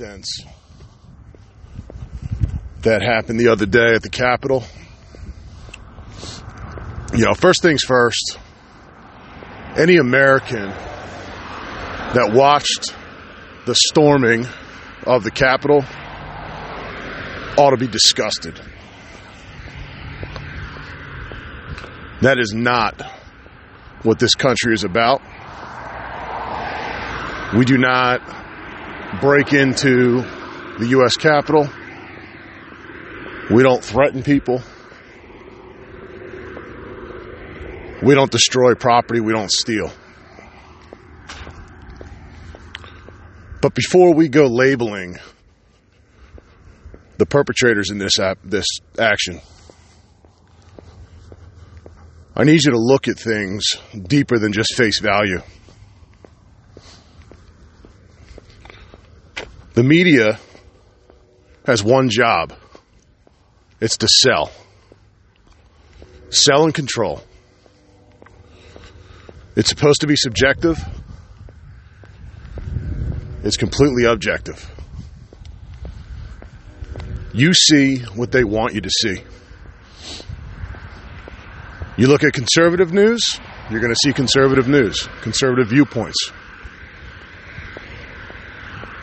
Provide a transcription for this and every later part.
nonsense that happened the other day at the Capitol. You know, first things first, any American that watched the storming of the Capitol ought to be disgusted. That is not what this country is about. We do not break into the U.S. Capitol. We don't threaten people. We don't destroy property. We don't steal. But before we go labeling the perpetrators in this action, I need you to look at things deeper than just face value. The media has one job. It's to sell. Sell and control. It's supposed to be subjective. It's completely objective. You see what they want you to see. You look at conservative news, you're going to see conservative news, conservative viewpoints.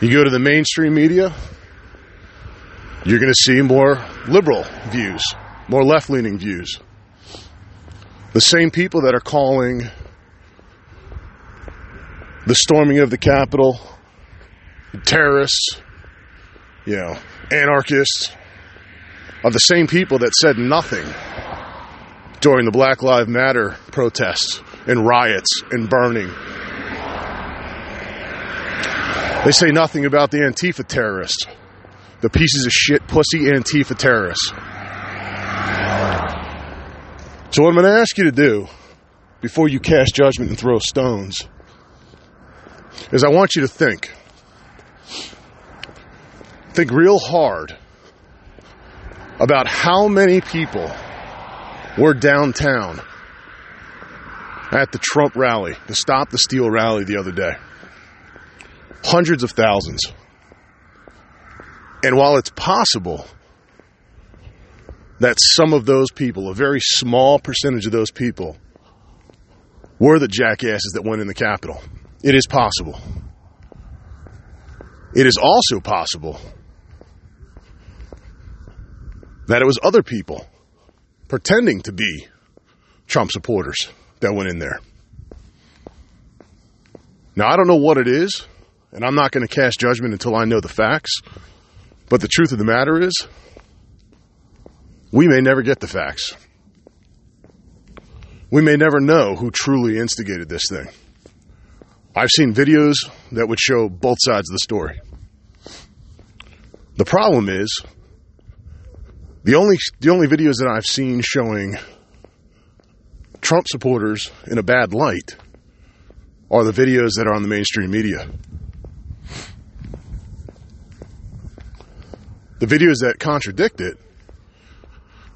You go to the mainstream media, you're going to see more liberal views, more left-leaning views. The same people that are calling the storming of the Capitol terrorists, you know, anarchists, are the same people that said nothing during the Black Lives Matter protests and riots and burning. They say nothing about the Antifa terrorists, the pieces of shit, pussy Antifa terrorists. So what I'm going to ask you to do before you cast judgment and throw stones is I want you to think. Think real hard about how many people were downtown at the Trump rally, the Stop the Steal rally the other day. Hundreds of thousands. And while it's possible that some of those people, a very small percentage of those people, were the jackasses that went in the Capitol, it is possible. It is also possible that it was other people pretending to be Trump supporters that went in there. Now, I don't know what it is, and I'm not going to cast judgment until I know the facts. But the truth of the matter is, we may never get the facts. We may never know who truly instigated this thing. I've seen videos that would show both sides of the story. The problem is, the only videos that I've seen showing Trump supporters in a bad light are the videos that are on the mainstream media. The videos that contradict it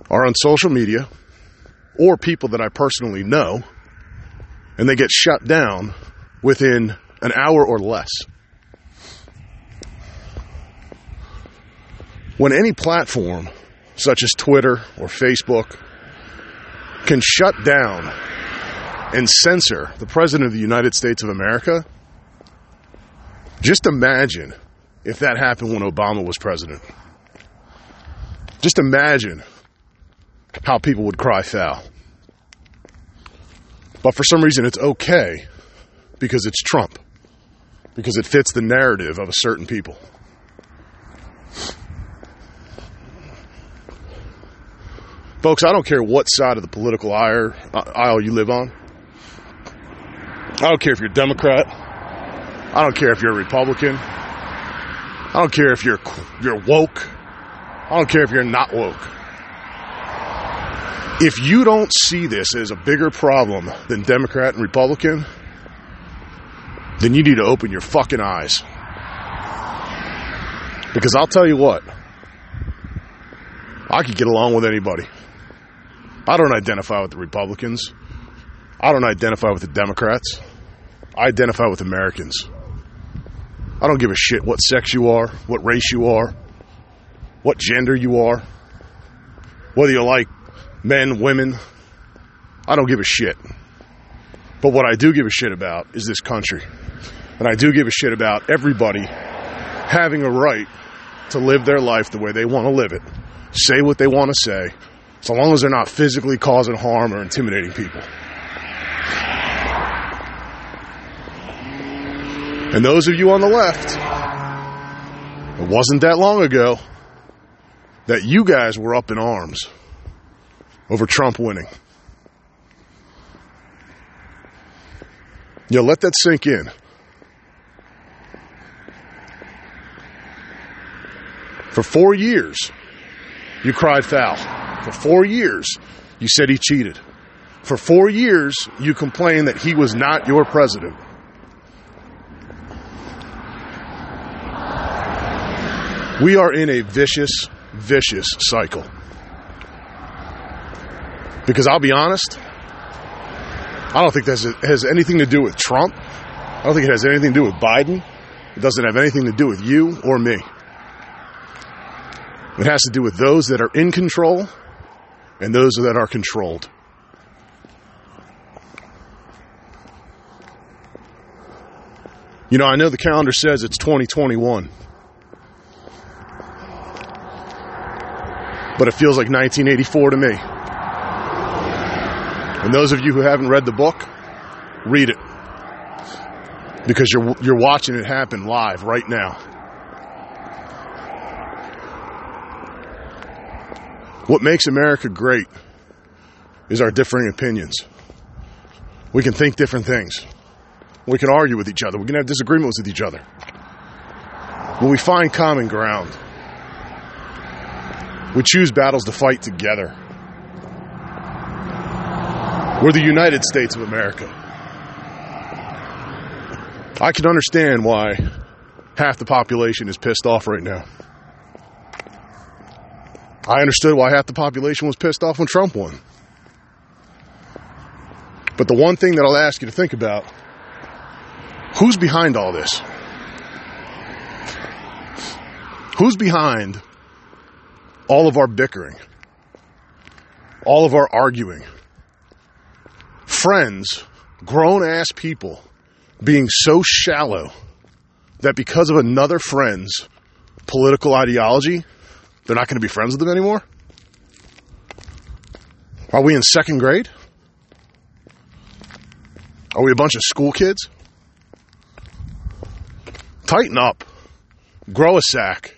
are on social media or people that I personally know, and they get shut down within an hour or less. When any platform, such as Twitter or Facebook, can shut down and censor the President of the United States of America, just imagine if that happened when Obama was president. Just imagine how people would cry foul. But for some reason it's okay because it's Trump, because it fits the narrative of a certain people. Folks, I don't care what side of the political aisle you live on. I don't care if you're a Democrat. I don't care if you're a Republican. I don't care if you're woke. I don't care if you're not woke. If you don't see this as a bigger problem than Democrat and Republican, then you need to open your fucking eyes. Because I'll tell you what, I could get along with anybody. I don't identify with the Republicans. I don't identify with the Democrats. I identify with Americans. I don't give a shit what sex you are, what race you are, what gender you are, whether you like men, women. I don't give a shit. But what I do give a shit about is this country. And I do give a shit about everybody having a right to live their life the way they want to live it. Say what they want to say, so long as they're not physically causing harm or intimidating people. And those of you on the left, it wasn't that long ago that you guys were up in arms over Trump winning. Yeah, let that sink in. For 4 years, you cried foul. For 4 years, you said he cheated. For 4 years, you complained that he was not your president. We are in a vicious, vicious cycle. Because I'll be honest, I don't think that has anything to do with Trump. I don't think it has anything to do with Biden. It doesn't have anything to do with you or me. It has to do with those that are in control and those that are controlled. You know, I know the calendar says it's 2021. But it feels like 1984 to me. And those of you who haven't read the book, read it. Because you're watching it happen live right now. What makes America great is our differing opinions. We can think different things. We can argue with each other. We can have disagreements with each other. When we find common ground, we choose battles to fight together. We're the United States of America. I can understand why half the population is pissed off right now. I understood why half the population was pissed off when Trump won. But the one thing that I'll ask you to think about, who's behind all this? Who's behind all of our bickering? All of our arguing? Friends, grown-ass people being so shallow that because of another friend's political ideology, they're not going to be friends with them anymore? Are we in second grade? Are we a bunch of school kids? Tighten up. Grow a sack.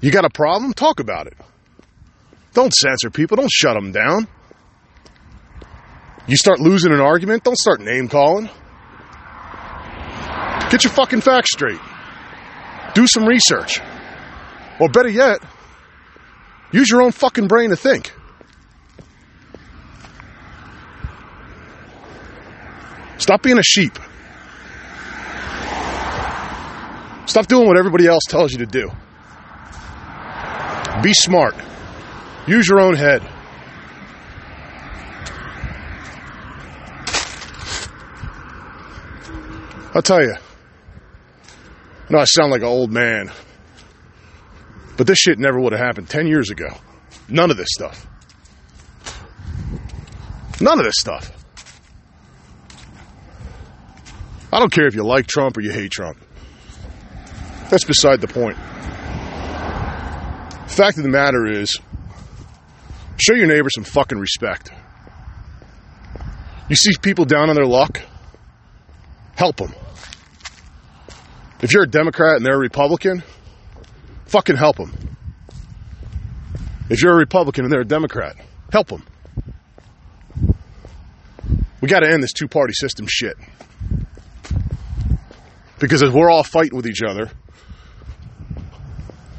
You got a problem? Talk about it. Don't censor people. Don't shut them down. You start losing an argument, don't start name-calling. Get your fucking facts straight. Do some research. Or better yet, use your own fucking brain to think. Stop being a sheep. Stop doing what everybody else tells you to do. Be smart. Use your own head. I'll tell you, I know I sound like an old man, but this shit never would have happened 10 years ago. None of this stuff. None of this stuff. I don't care if you like Trump or you hate Trump. That's beside the point. The fact of the matter is, show your neighbor some fucking respect. You see people down on their luck, help them. If you're a Democrat and they're a Republican, fucking help them. If you're a Republican and they're a Democrat, help them. We got to end this two-party system shit. Because as we're all fighting with each other,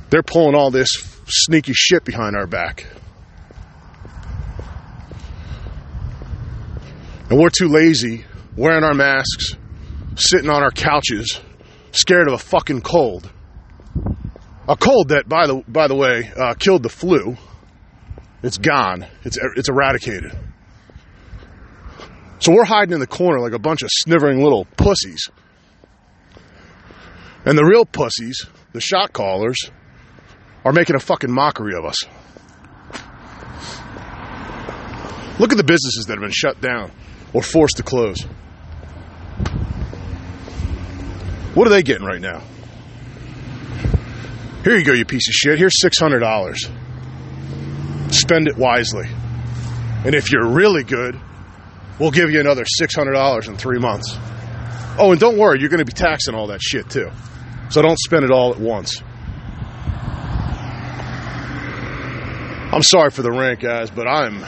they're pulling all this sneaky shit behind our back. And we're too lazy, wearing our masks, sitting on our couches, scared of a fucking cold. A cold that, by the way, killed the flu. It's gone. It's eradicated. So we're hiding in the corner like a bunch of snivering little pussies. And the real pussies, the shot callers, are making a fucking mockery of us. Look at the businesses that have been shut down or forced to close. What are they getting right now? Here you go, you piece of shit. Here's $600. Spend it wisely. And if you're really good, we'll give you another $600 in 3 months. Oh, and don't worry, you're going to be taxing all that shit too. So don't spend it all at once. I'm sorry for the rant, guys, but I'm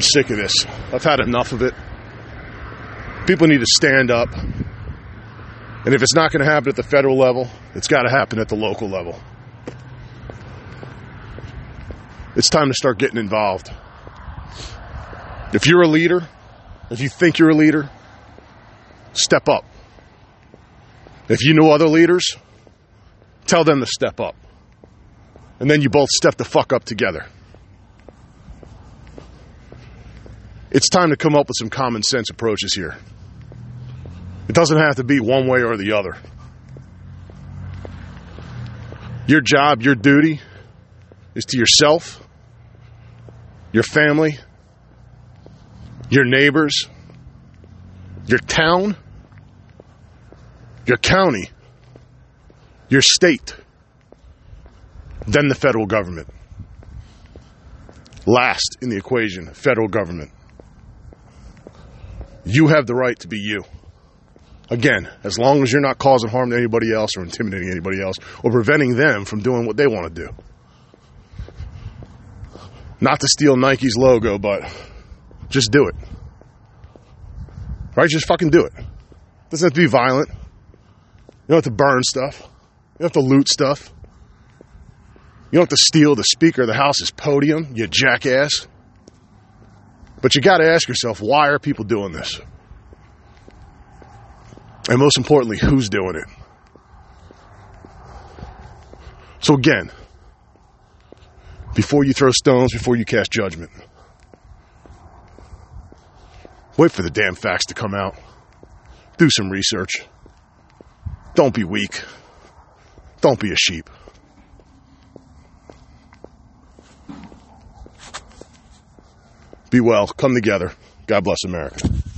sick of this. I've had enough of it. People need to stand up. And if it's not going to happen at the federal level, it's got to happen at the local level. It's time to start getting involved. If you're a leader, if you think you're a leader, step up. If you know other leaders, tell them to step up. And then you both step the fuck up together. It's time to come up with some common sense approaches here. It doesn't have to be one way or the other. Your job, your duty is to yourself, your family, your neighbors, your town, your county, your state, then the federal government. Last in the equation, federal government. You have the right to be you. Again, as long as you're not causing harm to anybody else or intimidating anybody else or preventing them from doing what they want to do. Not to steal Nike's logo, but just do it. Right? Just fucking do it. Doesn't have to be violent. You don't have to burn stuff. You don't have to loot stuff. You don't have to steal the Speaker of the House's podium, you jackass. But you got to ask yourself, why are people doing this? And most importantly, who's doing it? So again, before you throw stones, before you cast judgment, wait for the damn facts to come out. Do some research. Don't be weak. Don't be a sheep. Be well. Come together. God bless America.